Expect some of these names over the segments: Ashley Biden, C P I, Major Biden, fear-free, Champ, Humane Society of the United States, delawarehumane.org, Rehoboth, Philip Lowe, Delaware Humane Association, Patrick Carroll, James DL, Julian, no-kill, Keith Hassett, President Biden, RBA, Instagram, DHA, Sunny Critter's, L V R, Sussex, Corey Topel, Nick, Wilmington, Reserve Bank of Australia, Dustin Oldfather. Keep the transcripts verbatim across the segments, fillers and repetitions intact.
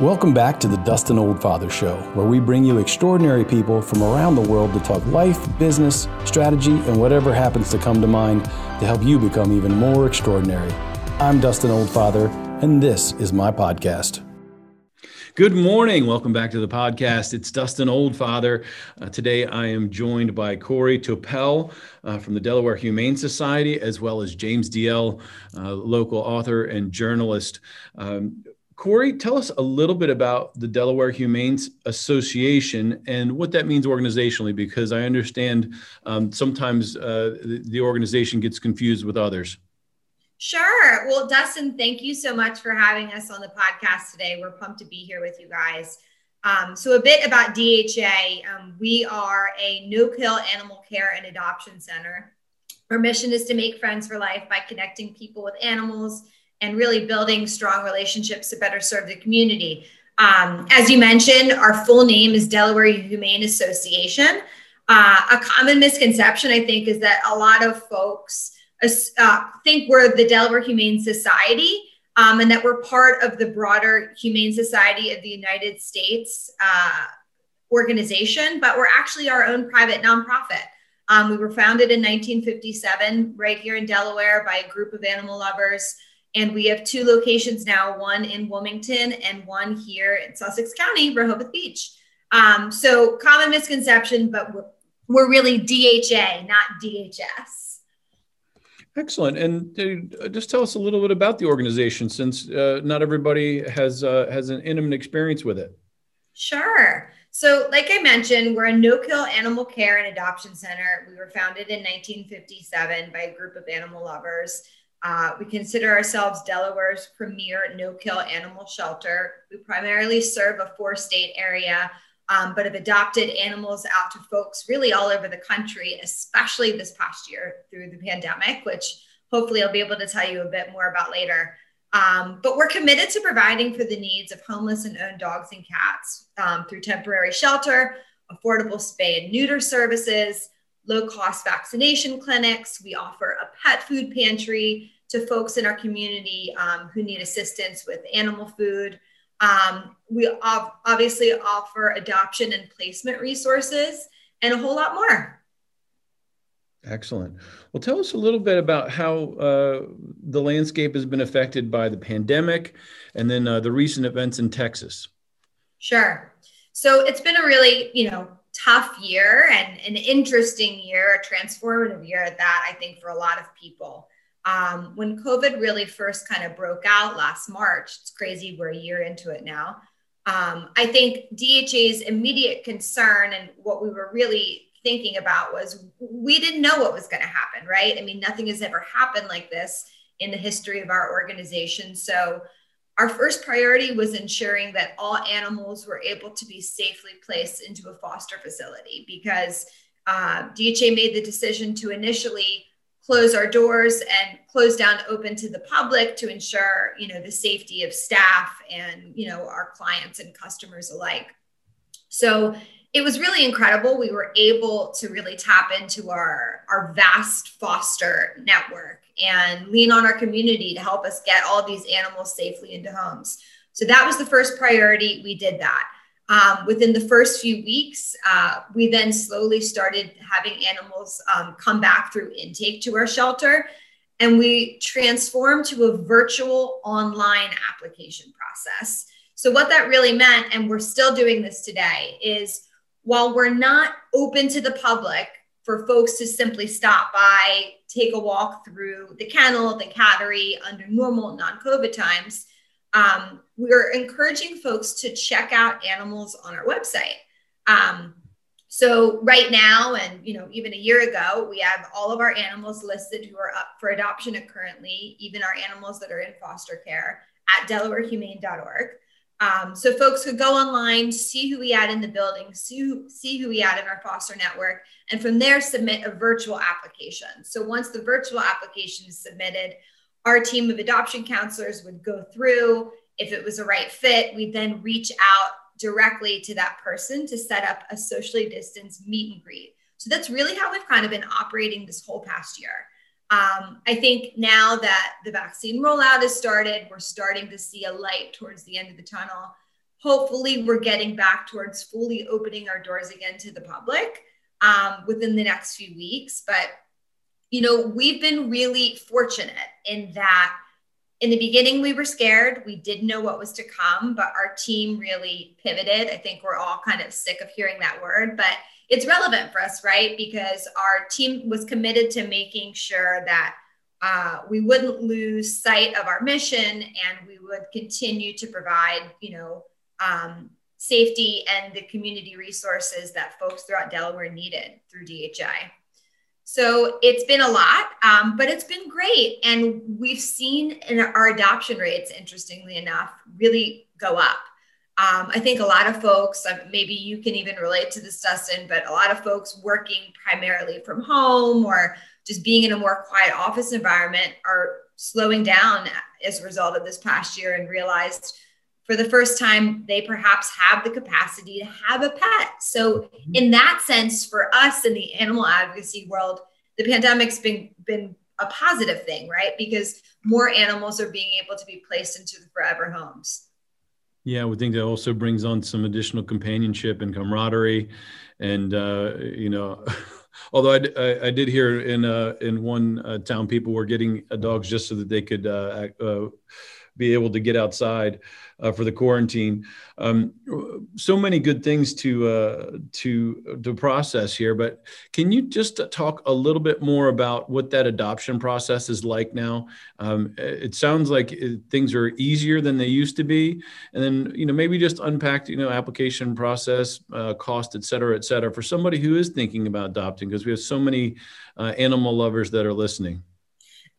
Welcome back to the Dustin Oldfather Show, where we bring you extraordinary people from around the world to talk life, business, strategy, and whatever happens to come to mind to help you become even more extraordinary. I'm Dustin Oldfather, and this is my podcast. Good morning. Welcome back to the podcast. It's Dustin Oldfather. Uh, today, I am joined by Corey Topel uh, from the Delaware Humane Society, as well as James D L, uh, local author and journalist. Um, Corey, tell us a little bit about the Delaware Humane Association and what that means organizationally, because I understand um, sometimes uh, the, the organization gets confused with others. Sure. Well, Dustin, thank you so much for having us on the podcast today. We're pumped to be here with you guys. Um, so a bit about D H A. Um, we are a no-kill animal care and adoption center. Our mission is to make friends for life by connecting people with animals and really building strong relationships to better serve the community. Um, as you mentioned, our full name is Delaware Humane Association. Uh, a common misconception, I think, is that a lot of folks Uh, think we're the Delaware Humane Society um, and that we're part of the broader Humane Society of the United States uh, organization, but we're actually our own private nonprofit. Um, we were founded in nineteen fifty-seven right here in Delaware by a group of animal lovers, and we have two locations now, one in Wilmington and one here in Sussex County, Rehoboth Beach. Um, so common misconception, but we're, we're really D H A, not D H S. Excellent. And just tell us a little bit about the organization, since uh, not everybody has uh, has an intimate experience with it. Sure. So like I mentioned, we're a no-kill animal care and adoption center. We were founded in nineteen fifty-seven by a group of animal lovers. Uh, we consider ourselves Delaware's premier no-kill animal shelter. We primarily serve a four-state area, um, but have adopted animals out to folks really all over the country, especially this past year through the pandemic, which hopefully I'll be able to tell you a bit more about later. Um, but we're committed to providing for the needs of homeless and owned dogs and cats um, through temporary shelter, affordable spay and neuter services, low-cost vaccination clinics. We offer a pet food pantry to folks in our community um, who need assistance with animal food. Um, we op- obviously offer adoption and placement resources and a whole lot more. Excellent. Well, tell us a little bit about how uh, the landscape has been affected by the pandemic and then uh, the recent events in Texas. Sure. So it's been a really, you know, tough year and an interesting year, a transformative year at that, I think, for a lot of people. Um, when COVID really first kind of broke out last March, it's crazy, we're a year into it now. Um, I think D H A's immediate concern and what we were really thinking about was we didn't know what was going to happen, right? I mean, nothing has ever happened like this in the history of our organization. So our first priority was ensuring that all animals were able to be safely placed into a foster facility, because uh, D H A made the decision to initially close our doors and close down open to the public to ensure, you know, the safety of staff and, you know, our clients and customers alike. So it was really incredible. We were able to really tap into our, our vast foster network and lean on our community to help us get all these animals safely into homes. So that was the first priority. We did that. Um, within the first few weeks, uh, we then slowly started having animals um, come back through intake to our shelter, and we transformed to a virtual online application process. So what that really meant, and we're still doing this today, is while we're not open to the public for folks to simply stop by, take a walk through the kennel, the cattery under normal non-COVID times, Um, we're encouraging folks to check out animals on our website. Um, so right now, and you know, even a year ago, we have all of our animals listed who are up for adoption currently, even our animals that are in foster care, at delaware humane dot org. Um, so folks could go online, see who we had in the building, see who, see who we had in our foster network, and from there submit a virtual application. So once the virtual application is submitted, our team of adoption counselors would go through. If it was a right fit, we'd then reach out directly to that person to set up a socially distanced meet and greet. So that's really how we've kind of been operating this whole past year. Um, I think now that the vaccine rollout has started, we're starting to see a light towards the end of the tunnel. hopefully we're getting back towards fully opening our doors again to the public um, within the next few weeks. But, you know, we've been really fortunate in that in the beginning, we were scared. We didn't know what was to come, but our team really pivoted. I think we're all kind of sick of hearing that word, but it's relevant for us, right? Because our team was committed to making sure that uh, we wouldn't lose sight of our mission, and we would continue to provide, you know, um, safety and the community resources that folks throughout Delaware needed through D H I. So it's been a lot, um, but it's been great. And we've seen in our adoption rates, interestingly enough, really go up. Um, I think a lot of folks, maybe you can even relate to this, Dustin, but a lot of folks working primarily from home or just being in a more quiet office environment are slowing down as a result of this past year and realized for the first time, they perhaps have the capacity to have a pet. So in that sense, for us in the animal advocacy world, the pandemic's been, been a positive thing, right? Because more animals are being able to be placed into the forever homes. Yeah, I would think that also brings on some additional companionship and camaraderie. And, uh, you know, although I, I, I did hear in uh, in one uh, town, people were getting uh, dogs just so that they could uh, uh, be able to get outside uh, for the quarantine. Um, so many good things to uh, to to process here, but can you just talk a little bit more about what that adoption process is like now? Um, it sounds like it, things are easier than they used to be. And then, you know, maybe just unpack, you know, application process, uh, cost, et cetera, et cetera, for somebody who is thinking about adopting, because we have so many uh, animal lovers that are listening.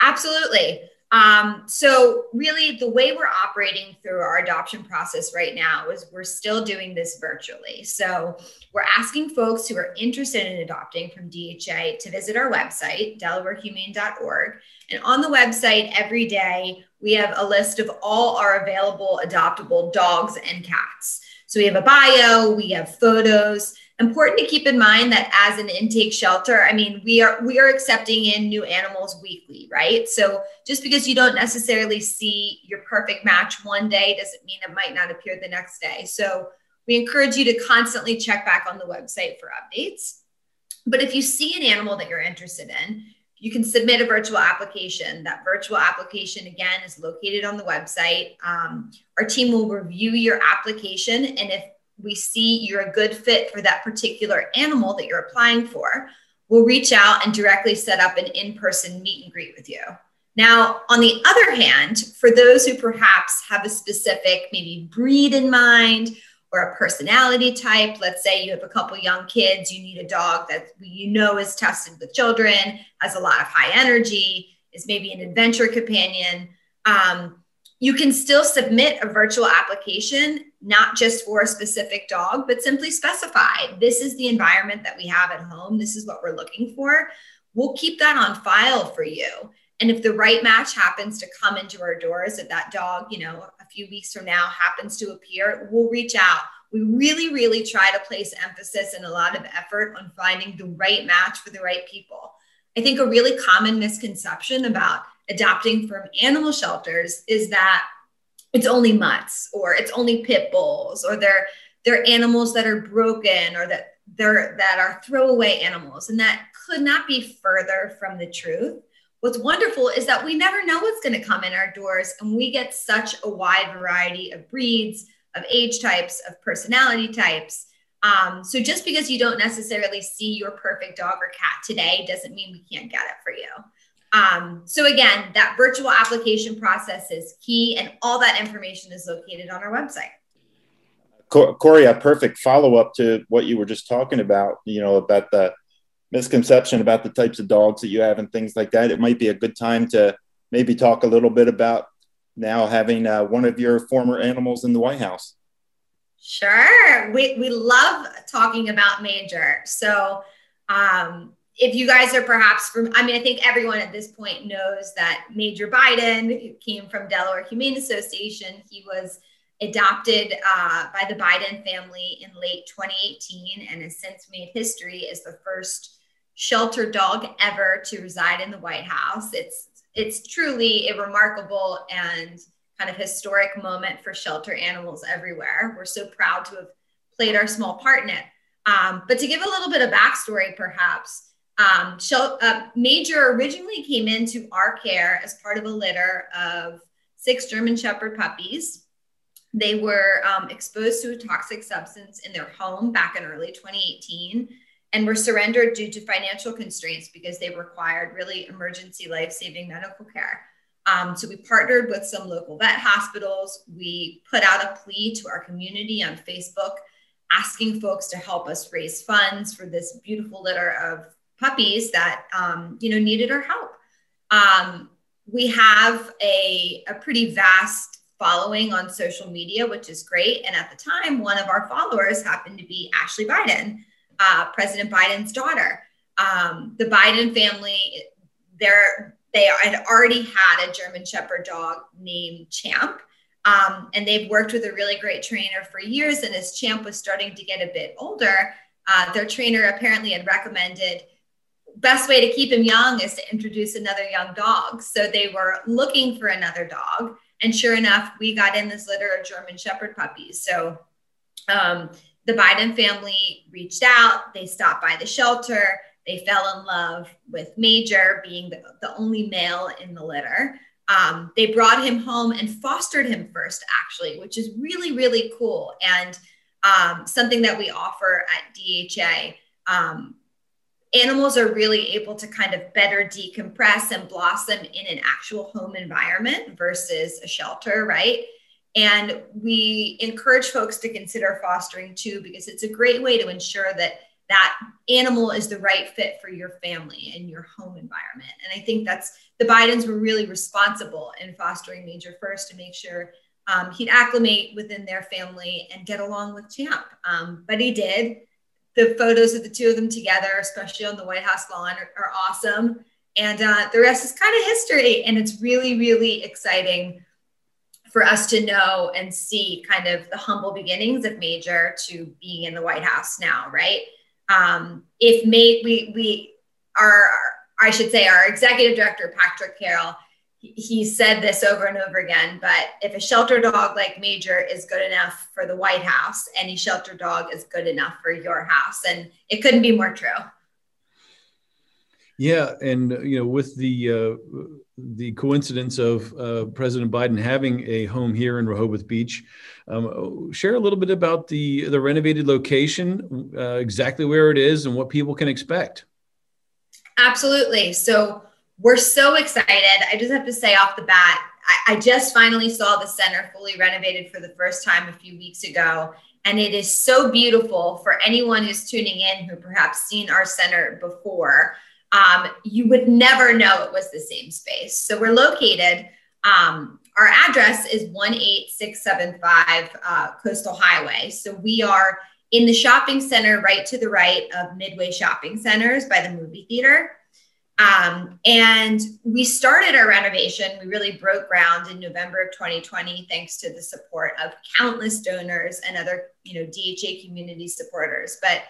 Absolutely. Um, so really the way we're operating through our adoption process right now is we're still doing this virtually. So we're asking folks who are interested in adopting from D H I to visit our website, delaware humane dot org. And on the website every day, we have a list of all our available adoptable dogs and cats. So we have a bio, we have photos. Important to keep in mind that as an intake shelter, I mean, we are we are accepting in new animals weekly, right? So just because you don't necessarily see your perfect match one day doesn't mean it might not appear the next day. So we encourage you to constantly check back on the website for updates. But if you see an animal that you're interested in, you can submit a virtual application. That virtual application, again, is located on the website. Um, our team will review your application, and if we see you're a good fit for that particular animal that you're applying for, we'll reach out and directly set up an in-person meet and greet with you. Now, on the other hand, for those who perhaps have a specific maybe breed in mind or a personality type, let's say you have a couple young kids, you need a dog that you know is tested with children, has a lot of high energy, is maybe an adventure companion, um, you can still submit a virtual application, not just for a specific dog, but simply specify, this is the environment that we have at home. This is what we're looking for. We'll keep that on file for you. And if the right match happens to come into our doors, if that dog, you know, a few weeks from now happens to appear, we'll reach out. We really, really try to place emphasis and a lot of effort on finding the right match for the right people. I think a really common misconception about adopting from animal shelters is that it's only mutts or it's only pit bulls or they're, they're animals that are broken or that they're, that are throwaway animals. And that could not be further from the truth. What's wonderful is that we never know what's going to come in our doors, and we get such a wide variety of breeds, of age types, of personality types. Um, so just because you don't necessarily see your perfect dog or cat today doesn't mean we can't get it for you. Um, so again, that virtual application process is key, and all that information is located on our website. Corey, a perfect follow-up to what you were just talking about, you know, about the misconception about the types of dogs that you have and things like that. It might be a good time to maybe talk a little bit about now having uh, one of your former animals in the White House. Sure. We, we love talking about Major. So, um, if you guys are perhaps from, I mean, I think everyone at this point knows that Major Biden, who came from Delaware Humane Association, he was adopted uh, by the Biden family in late twenty eighteen and has since made history as the first shelter dog ever to reside in the White House. It's, it's truly a remarkable and kind of historic moment for shelter animals everywhere. We're so proud to have played our small part in it. Um, but to give a little bit of backstory, perhaps, um, Shel- uh, Major originally came into our care as part of a litter of six German Shepherd puppies. They were um, exposed to a toxic substance in their home back in early twenty eighteen and were surrendered due to financial constraints because they required really emergency life-saving medical care. Um, so we partnered with some local vet hospitals. We put out a plea to our community on Facebook asking folks to help us raise funds for this beautiful litter of puppies that, um, you know, needed our help. Um, we have a, a pretty vast following on social media, which is great. And at the time, one of our followers happened to be Ashley Biden, uh, President Biden's daughter. Um, the Biden family, they're, they had already had a German Shepherd dog named Champ. Um, and they've worked with a really great trainer for years. And as Champ was starting to get a bit older, uh, their trainer apparently had recommended best way to keep him young is to introduce another young dog. So they were looking for another dog. And sure enough, we got in this litter of German Shepherd puppies. So um, the Biden family reached out, they stopped by the shelter, they fell in love with Major being the, the only male in the litter. Um, they brought him home and fostered him first, actually, which is really, really cool. And um, something that we offer at D H A. Um, animals are really able to kind of better decompress and blossom in an actual home environment versus a shelter, right? And we encourage folks to consider fostering too, because it's a great way to ensure that that animal is the right fit for your family and your home environment. And I think that's, the Bidens were really responsible in fostering Major first to make sure um, he'd acclimate within their family and get along with Champ. Um, but he did. The photos of the two of them together, especially on the White House lawn, are, are awesome. And uh, the rest is kind of history. And it's really, really exciting for us to know and see kind of the humble beginnings of Major to being in the White House now, right? Um, if made, we, we are, I should say our executive director, Patrick Carroll, he, he said this over and over again, but if a shelter dog like Major is good enough for the White House, any shelter dog is good enough for your house. And it couldn't be more true. Yeah. And, you know, with the, uh, the coincidence of uh, President Biden having a home here in Rehoboth Beach, um, share a little bit about the, the renovated location, uh, exactly where it is and what people can expect. Absolutely. So we're so excited. I just have to say off the bat, I, I just finally saw the center fully renovated for the first time a few weeks ago. And it is so beautiful for anyone who's tuning in who perhaps seen our center before. Um, you would never know it was the same space. So we're located, um, our address is one eight six seven five uh, Coastal Highway. So we are in the shopping center right to the right of Midway Shopping Centers by the movie theater. Um, and we started our renovation. We really broke ground in November of twenty twenty, thanks to the support of countless donors and other, you know, D H A community supporters. But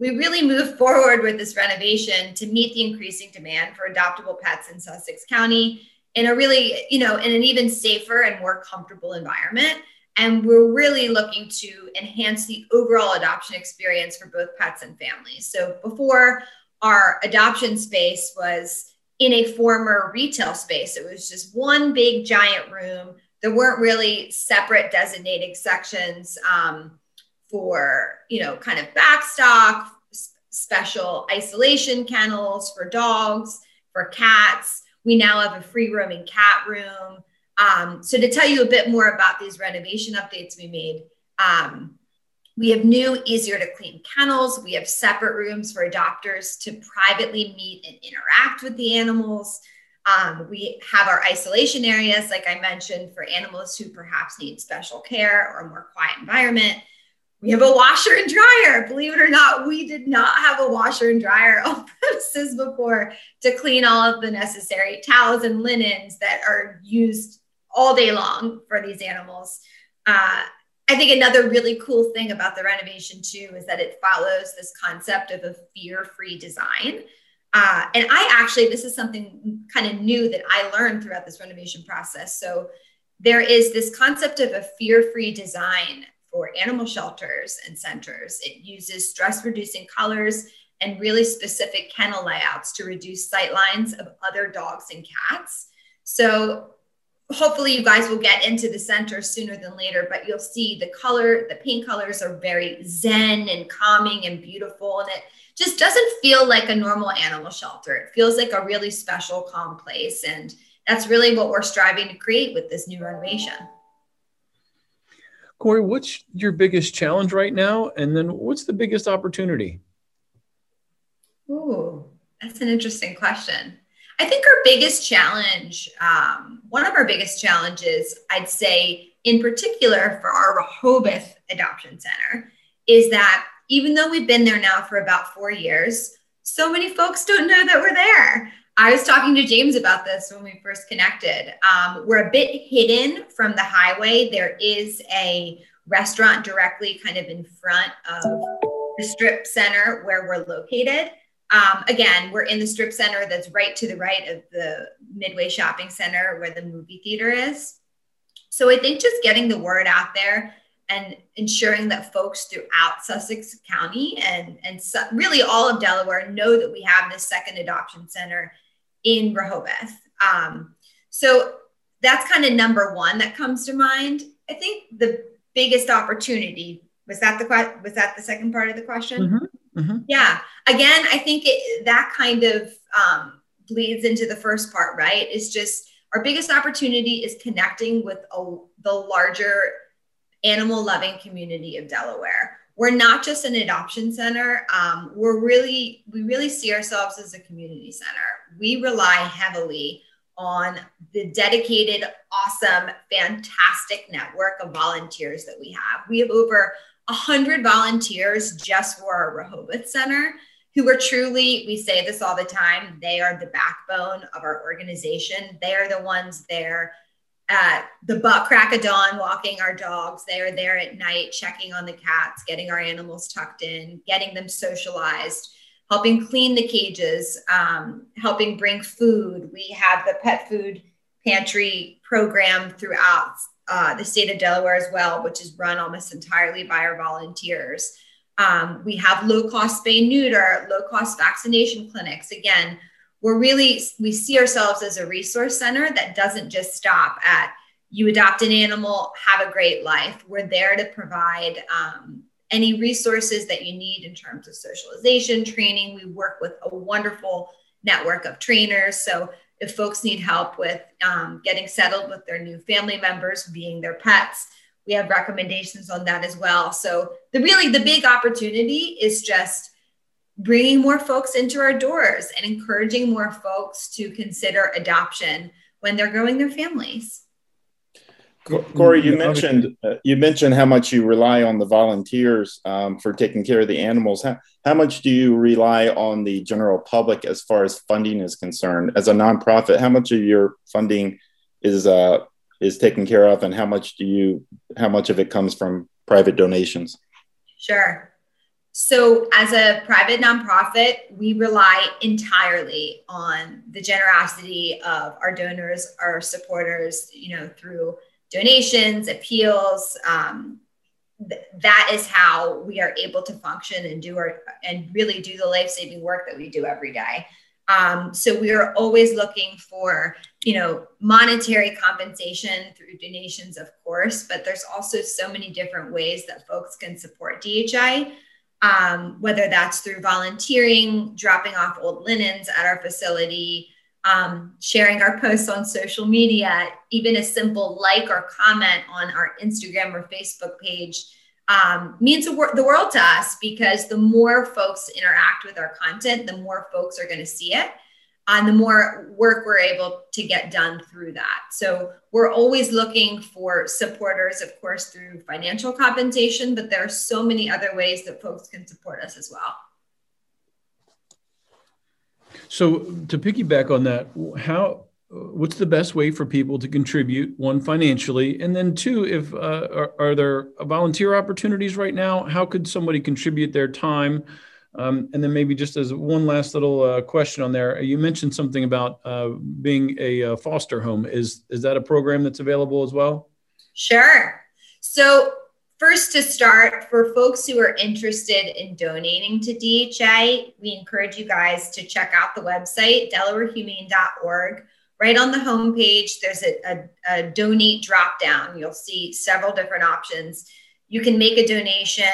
we really moved forward with this renovation to meet the increasing demand for adoptable pets in Sussex County in a really, you know, in an even safer and more comfortable environment. And we're really looking to enhance the overall adoption experience for both pets and families. So before, our adoption space was in a former retail space. It was just one big giant room. There weren't really separate designated sections, um, for, you know, kind of backstock, special isolation kennels for dogs, for cats. We now have a free roaming cat room. Um, so to tell you a bit more about these renovation updates we made, um, we have new, easier to clean kennels. We have separate rooms for adopters to privately meet and interact with the animals. Um, we have our isolation areas, like I mentioned, for animals who perhaps need special care or a more quiet environment. We have a washer and dryer. Believe it or not, we did not have a washer and dryer on premises before to clean all of the necessary towels and linens that are used all day long for these animals. Uh, I think another really cool thing about the renovation too is that it follows this concept of a fear-free design. Uh, and I actually, this is something kind of new that I learned throughout this renovation process. So there is this concept of a fear-free design for animal shelters and centers. It uses stress-reducing colors and really specific kennel layouts to reduce sight lines of other dogs and cats. So hopefully you guys will get into the center sooner than later, but you'll see the color, the paint colors are very zen and calming and beautiful. And it just doesn't feel like a normal animal shelter. It feels like a really special, calm place. And that's really what we're striving to create with this new renovation. Corey, what's your biggest challenge right now? And then what's the biggest opportunity? Ooh, that's an interesting question. I think our biggest challenge, um, one of our biggest challenges, I'd say in particular for our Rehoboth Adoption Center, is that even though we've been there now for about four years, so many folks don't know that we're there. I was talking to James about this when we first connected. Um, we're a bit hidden from the highway. There is a restaurant directly kind of in front of the strip center where we're located. Um, again, we're in the strip center that's right to the right of the Midway Shopping Center where the movie theater is. So I think just getting the word out there and ensuring that folks throughout Sussex County and, and su- really all of Delaware know that we have this second adoption center in Rehoboth. Um, so that's kind of number one that comes to mind. I think the biggest opportunity, was that the que- was that the second part of the question? Mm-hmm. Mm-hmm. Yeah. Again, I think it, that kind of um, bleeds into the first part, right? It's just our biggest opportunity is connecting with a, the larger animal loving community of Delaware. We're not just an adoption center. Um, we're really, we really see ourselves as a community center. We rely heavily on the dedicated, awesome, fantastic network of volunteers that we have. We have over one hundred volunteers just for our Rehoboth Center, who are truly, we say this all the time, they are the backbone of our organization. They are the ones there at the butt crack of dawn, walking our dogs. They are there at night, checking on the cats, getting our animals tucked in, getting them socialized, helping clean the cages, um, helping bring food. We have the pet food pantry program throughout Uh, the state of Delaware as well, which is run almost entirely by our volunteers. Um, we have low-cost spay neuter, low-cost vaccination clinics. Again, we're really, we see ourselves as a resource center that doesn't just stop at you adopt an animal, have a great life. We're there to provide um, any resources that you need in terms of socialization, training. We work with a wonderful network of trainers. So if folks need help with um, getting settled with their new family members, being their pets, we have recommendations on that as well. So the really, the big opportunity is just bringing more folks into our doors and encouraging more folks to consider adoption when they're growing their families. Corey, you mentioned uh, you mentioned how much you rely on the volunteers um, for taking care of the animals. How, how much do you rely on the general public as far as funding is concerned? As a nonprofit, how much of your funding is uh, is taken care of, and how much do you how much of it comes from private donations? Sure. So, as a private nonprofit, we rely entirely on the generosity of our donors, our supporters. You know, through donations, appeals, um, th- that is how we are able to function and do our, and really do the life-saving work that we do every day. Um, so we are always looking for, you know, monetary compensation through donations, of course, but there's also so many different ways that folks can support D H I, um, whether that's through volunteering, dropping off old linens at our facility, Um, sharing our posts on social media, even a simple like or comment on our Instagram or Facebook page um, means the world to us, because the more folks interact with our content, the more folks are going to see it and the more work we're able to get done through that. So we're always looking for supporters, of course, through financial compensation, but there are so many other ways that folks can support us as well. So to piggyback on that, how, what's the best way for people to contribute, one, financially, and then two, if uh, are, are there volunteer opportunities right now? How could somebody contribute their time Um, and then maybe just as one last little uh, question on there, you mentioned something about uh, being a uh, foster home. Is, is that a program that's available as well? Sure. So first to start, for folks who are interested in donating to D H A, we encourage you guys to check out the website, delaware humane dot org. Right on the homepage, there's a, a, a donate dropdown. You'll see several different options. You can make a donation.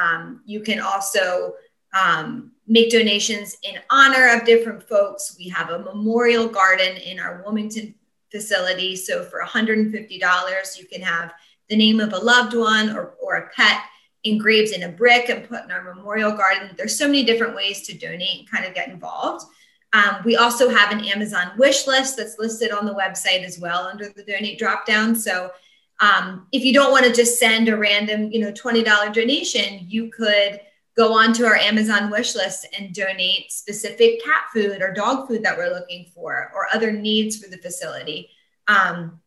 Um, you can also um, make donations in honor of different folks. We have a memorial garden in our Wilmington facility. So for one hundred fifty dollars, you can have the name of a loved one or, or a pet engraved in a brick and put in our memorial garden. There's so many different ways to donate and kind of get involved. Um, we also have an Amazon wish list that's listed on the website as well under the donate dropdown. So um, if you don't want to just send a random, you know, twenty dollars donation, you could go onto our Amazon wish list and donate specific cat food or dog food that we're looking for or other needs for the facility. Um,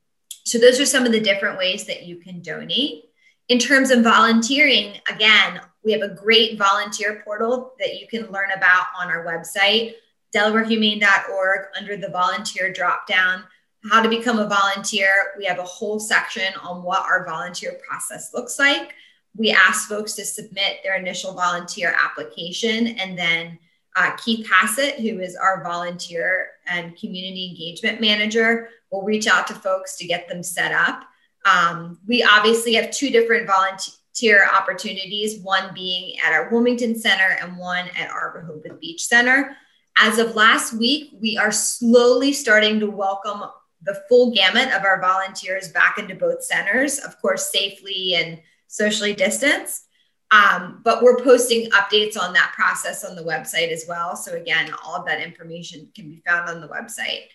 so those are some of the different ways that you can donate. In terms of volunteering, again, we have a great volunteer portal that you can learn about on our website, delaware humane dot org, under the volunteer dropdown, how to become a volunteer. We have a whole section on what our volunteer process looks like. We ask folks to submit their initial volunteer application, and then uh, Keith Hassett, who is our volunteer and community engagement manager, will reach out to folks to get them set up. Um, we obviously have two different volunteer opportunities, one being at our Wilmington Center and one at our Rehoboth Beach Center. As of last week, we are slowly starting to welcome the full gamut of our volunteers back into both centers, of course, safely and socially distanced. Um, but we're posting updates on that process on the website as well. So again, all of that information can be found on the website.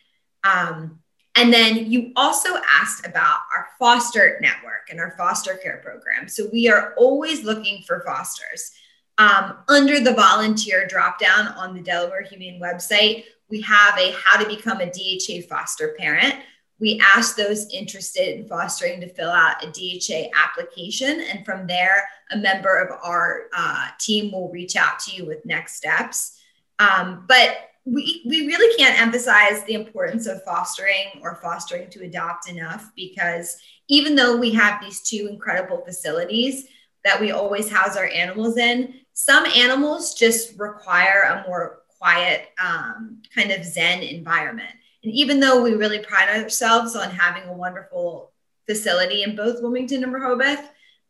Um, and then you also asked about our foster network and our foster care program. So we are always looking for fosters. Um, under the volunteer dropdown on the Delaware Humane website, we have a how to become a D H A foster parent. We ask those interested in fostering to fill out a D H A application. And from there, a member of our uh, team will reach out to you with next steps. Um, but we, we really can't emphasize the importance of fostering or fostering to adopt enough, because even though we have these two incredible facilities that we always house our animals in, some animals just require a more quiet um, kind of zen environment. And even though we really pride ourselves on having a wonderful facility in both Wilmington and Rehoboth,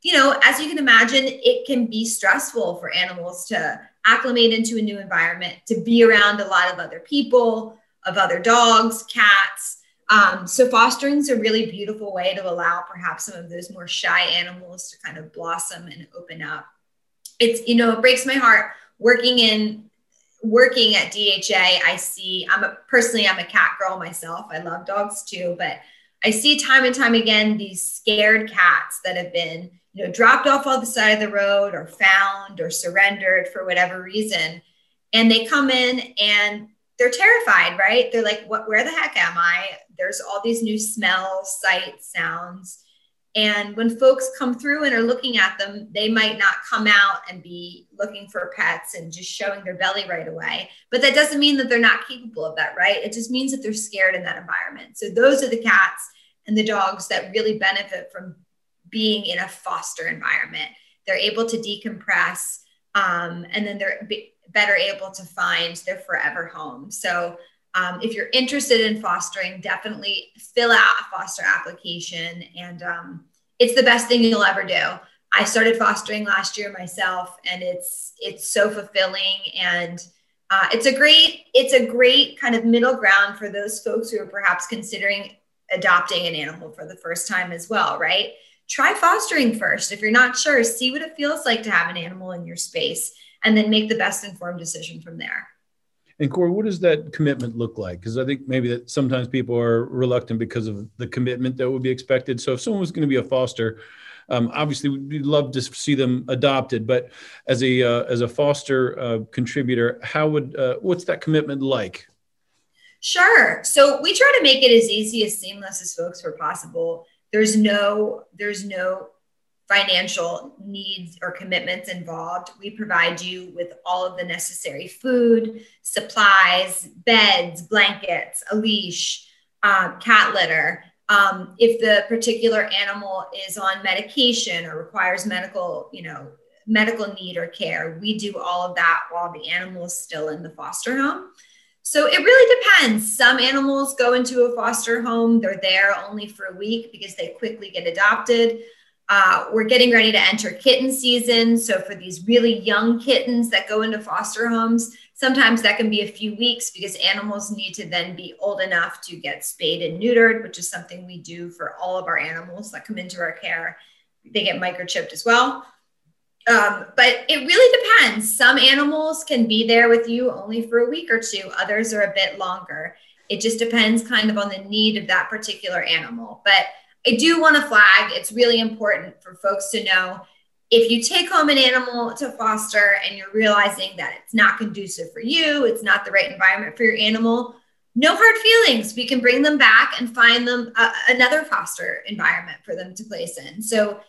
you know, as you can imagine, it can be stressful for animals to acclimate into a new environment, to be around a lot of other people, of other dogs, cats. Um, so fostering is a really beautiful way to allow perhaps some of those more shy animals to kind of blossom and open up. It's, you know, it breaks my heart working in, working at D H A. I see, I'm a, personally, I'm a cat girl myself. I love dogs too, but I see time and time again, these scared cats that have been, you know, dropped off on the side of the road or found or surrendered for whatever reason. And they come in and they're terrified, right? They're like, what, where the heck am I? There's all these new smells, sights, sounds. And when folks come through and are looking at them, they might not come out and be looking for pets and just showing their belly right away. But that doesn't mean that they're not capable of that, right? It just means that they're scared in that environment. So those are the cats and the dogs that really benefit from being in a foster environment. They're able to decompress, um, and then they're b- better able to find their forever home. So Um, if you're interested in fostering, definitely fill out a foster application, and um, it's the best thing you'll ever do. I started fostering last year myself, and it's it's so fulfilling, and uh, it's a great it's a great kind of middle ground for those folks who are perhaps considering adopting an animal for the first time as well, right? Try fostering first. If you're not sure, see what it feels like to have an animal in your space, and then make the best informed decision from there. And Corey, what does that commitment look like? Because I think maybe that sometimes people are reluctant because of the commitment that would be expected. So if someone was going to be a foster, um, obviously we'd love to see them adopted. But as a uh, as a foster uh, contributor, how would uh, what's that commitment like? Sure. So we try to make it as easy, as seamless as folks were possible. There's no there's no financial needs or commitments involved, we provide you with all of the necessary food, supplies, beds, blankets, a leash, um, cat litter. Um, if the particular animal is on medication or requires medical, you know, medical need or care, we do all of that while the animal is still in the foster home. So it really depends. Some animals go into a foster home. They're there only for a week because they quickly get adopted. Uh, we're getting ready to enter kitten season. So for these really young kittens that go into foster homes, sometimes that can be a few weeks because animals need to then be old enough to get spayed and neutered, which is something we do for all of our animals that come into our care. They get microchipped as well. Um, but it really depends. Some animals can be there with you only for a week or two. Others are a bit longer. It just depends kind of on the need of that particular animal. But I do want to flag, it's really important for folks to know, if you take home an animal to foster and you're realizing that it's not conducive for you, it's not the right environment for your animal, no hard feelings. We can bring them back and find them a, another foster environment for them to place in. So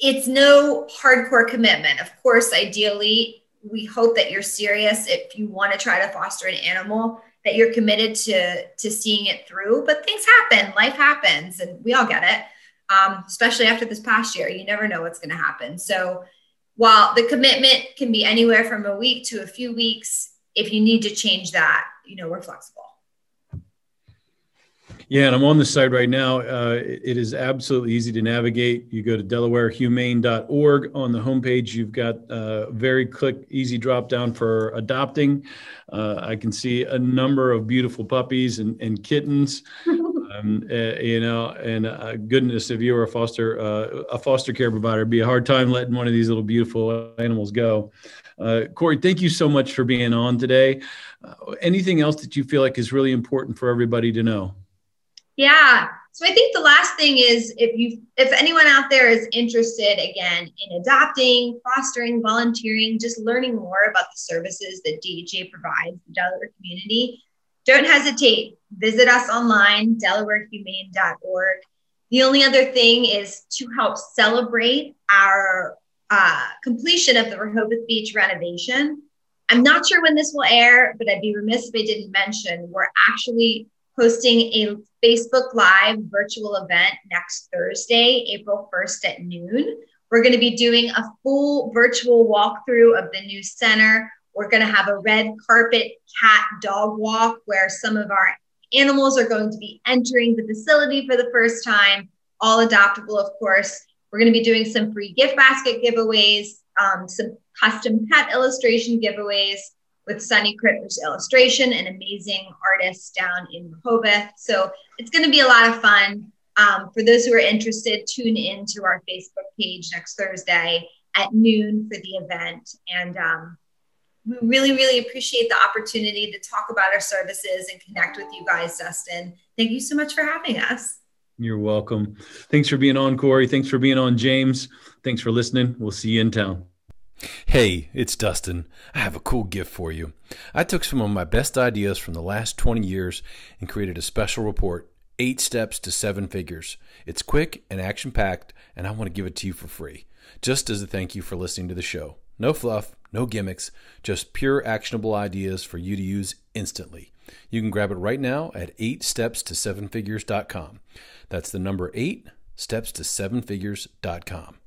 it's no hardcore commitment. Of course, ideally, we hope that you're serious if you want to try to foster an animal, that you're committed to, to seeing it through, but things happen, life happens, and we all get it. Um, especially after this past year, you never know what's going to happen. So while the commitment can be anywhere from a week to a few weeks, if you need to change that, you know, we're flexible. Yeah, and I'm on the site right now. Uh, it is absolutely easy to navigate. You go to Delaware Humane dot org. On the homepage, you've got a very click, easy drop down for adopting. Uh, I can see a number of beautiful puppies and, and kittens. Um, uh, you know, and uh, goodness, if you were a foster uh, a foster care provider, it'd be a hard time letting one of these little beautiful animals go. Uh, Corey, thank you so much for being on today. Uh, anything else that you feel like is really important for everybody to know? Yeah. So I think the last thing is if you, if anyone out there is interested, again, in adopting, fostering, volunteering, just learning more about the services that D H A provides the Delaware community, don't hesitate. Visit us online, Delaware Humane dot org. The only other thing is to help celebrate our uh, completion of the Rehoboth Beach renovation. I'm not sure when this will air, but I'd be remiss if I didn't mention we're actually hosting a Facebook Live virtual event next Thursday, April first at noon. We're going to be doing a full virtual walkthrough of the new center. We're going to have a red carpet cat dog walk where some of our animals are going to be entering the facility for the first time, all adoptable, of course. We're going to be doing some free gift basket giveaways, um, some custom pet illustration giveaways, with Sunny Critter's illustration, an amazing artist down in Rehoboth. So it's going to be a lot of fun. Um, for those who are interested, tune in to our Facebook page next Thursday at noon for the event. And um, we really, really appreciate the opportunity to talk about our services and connect with you guys, Dustin. Thank you so much for having us. You're welcome. Thanks for being on, Corey. Thanks for being on, James. Thanks for listening. We'll see you in town. Hey, it's Dustin. I have a cool gift for you. I took some of my best ideas from the last twenty years and created a special report, Eight Steps to Seven Figures. It's quick and action-packed, and I want to give it to you for free, just as a thank you for listening to the show. No fluff, no gimmicks, just pure actionable ideas for you to use instantly. You can grab it right now at eight steps to seven figures dot com. That's the number eight, steps to seven figures dot com.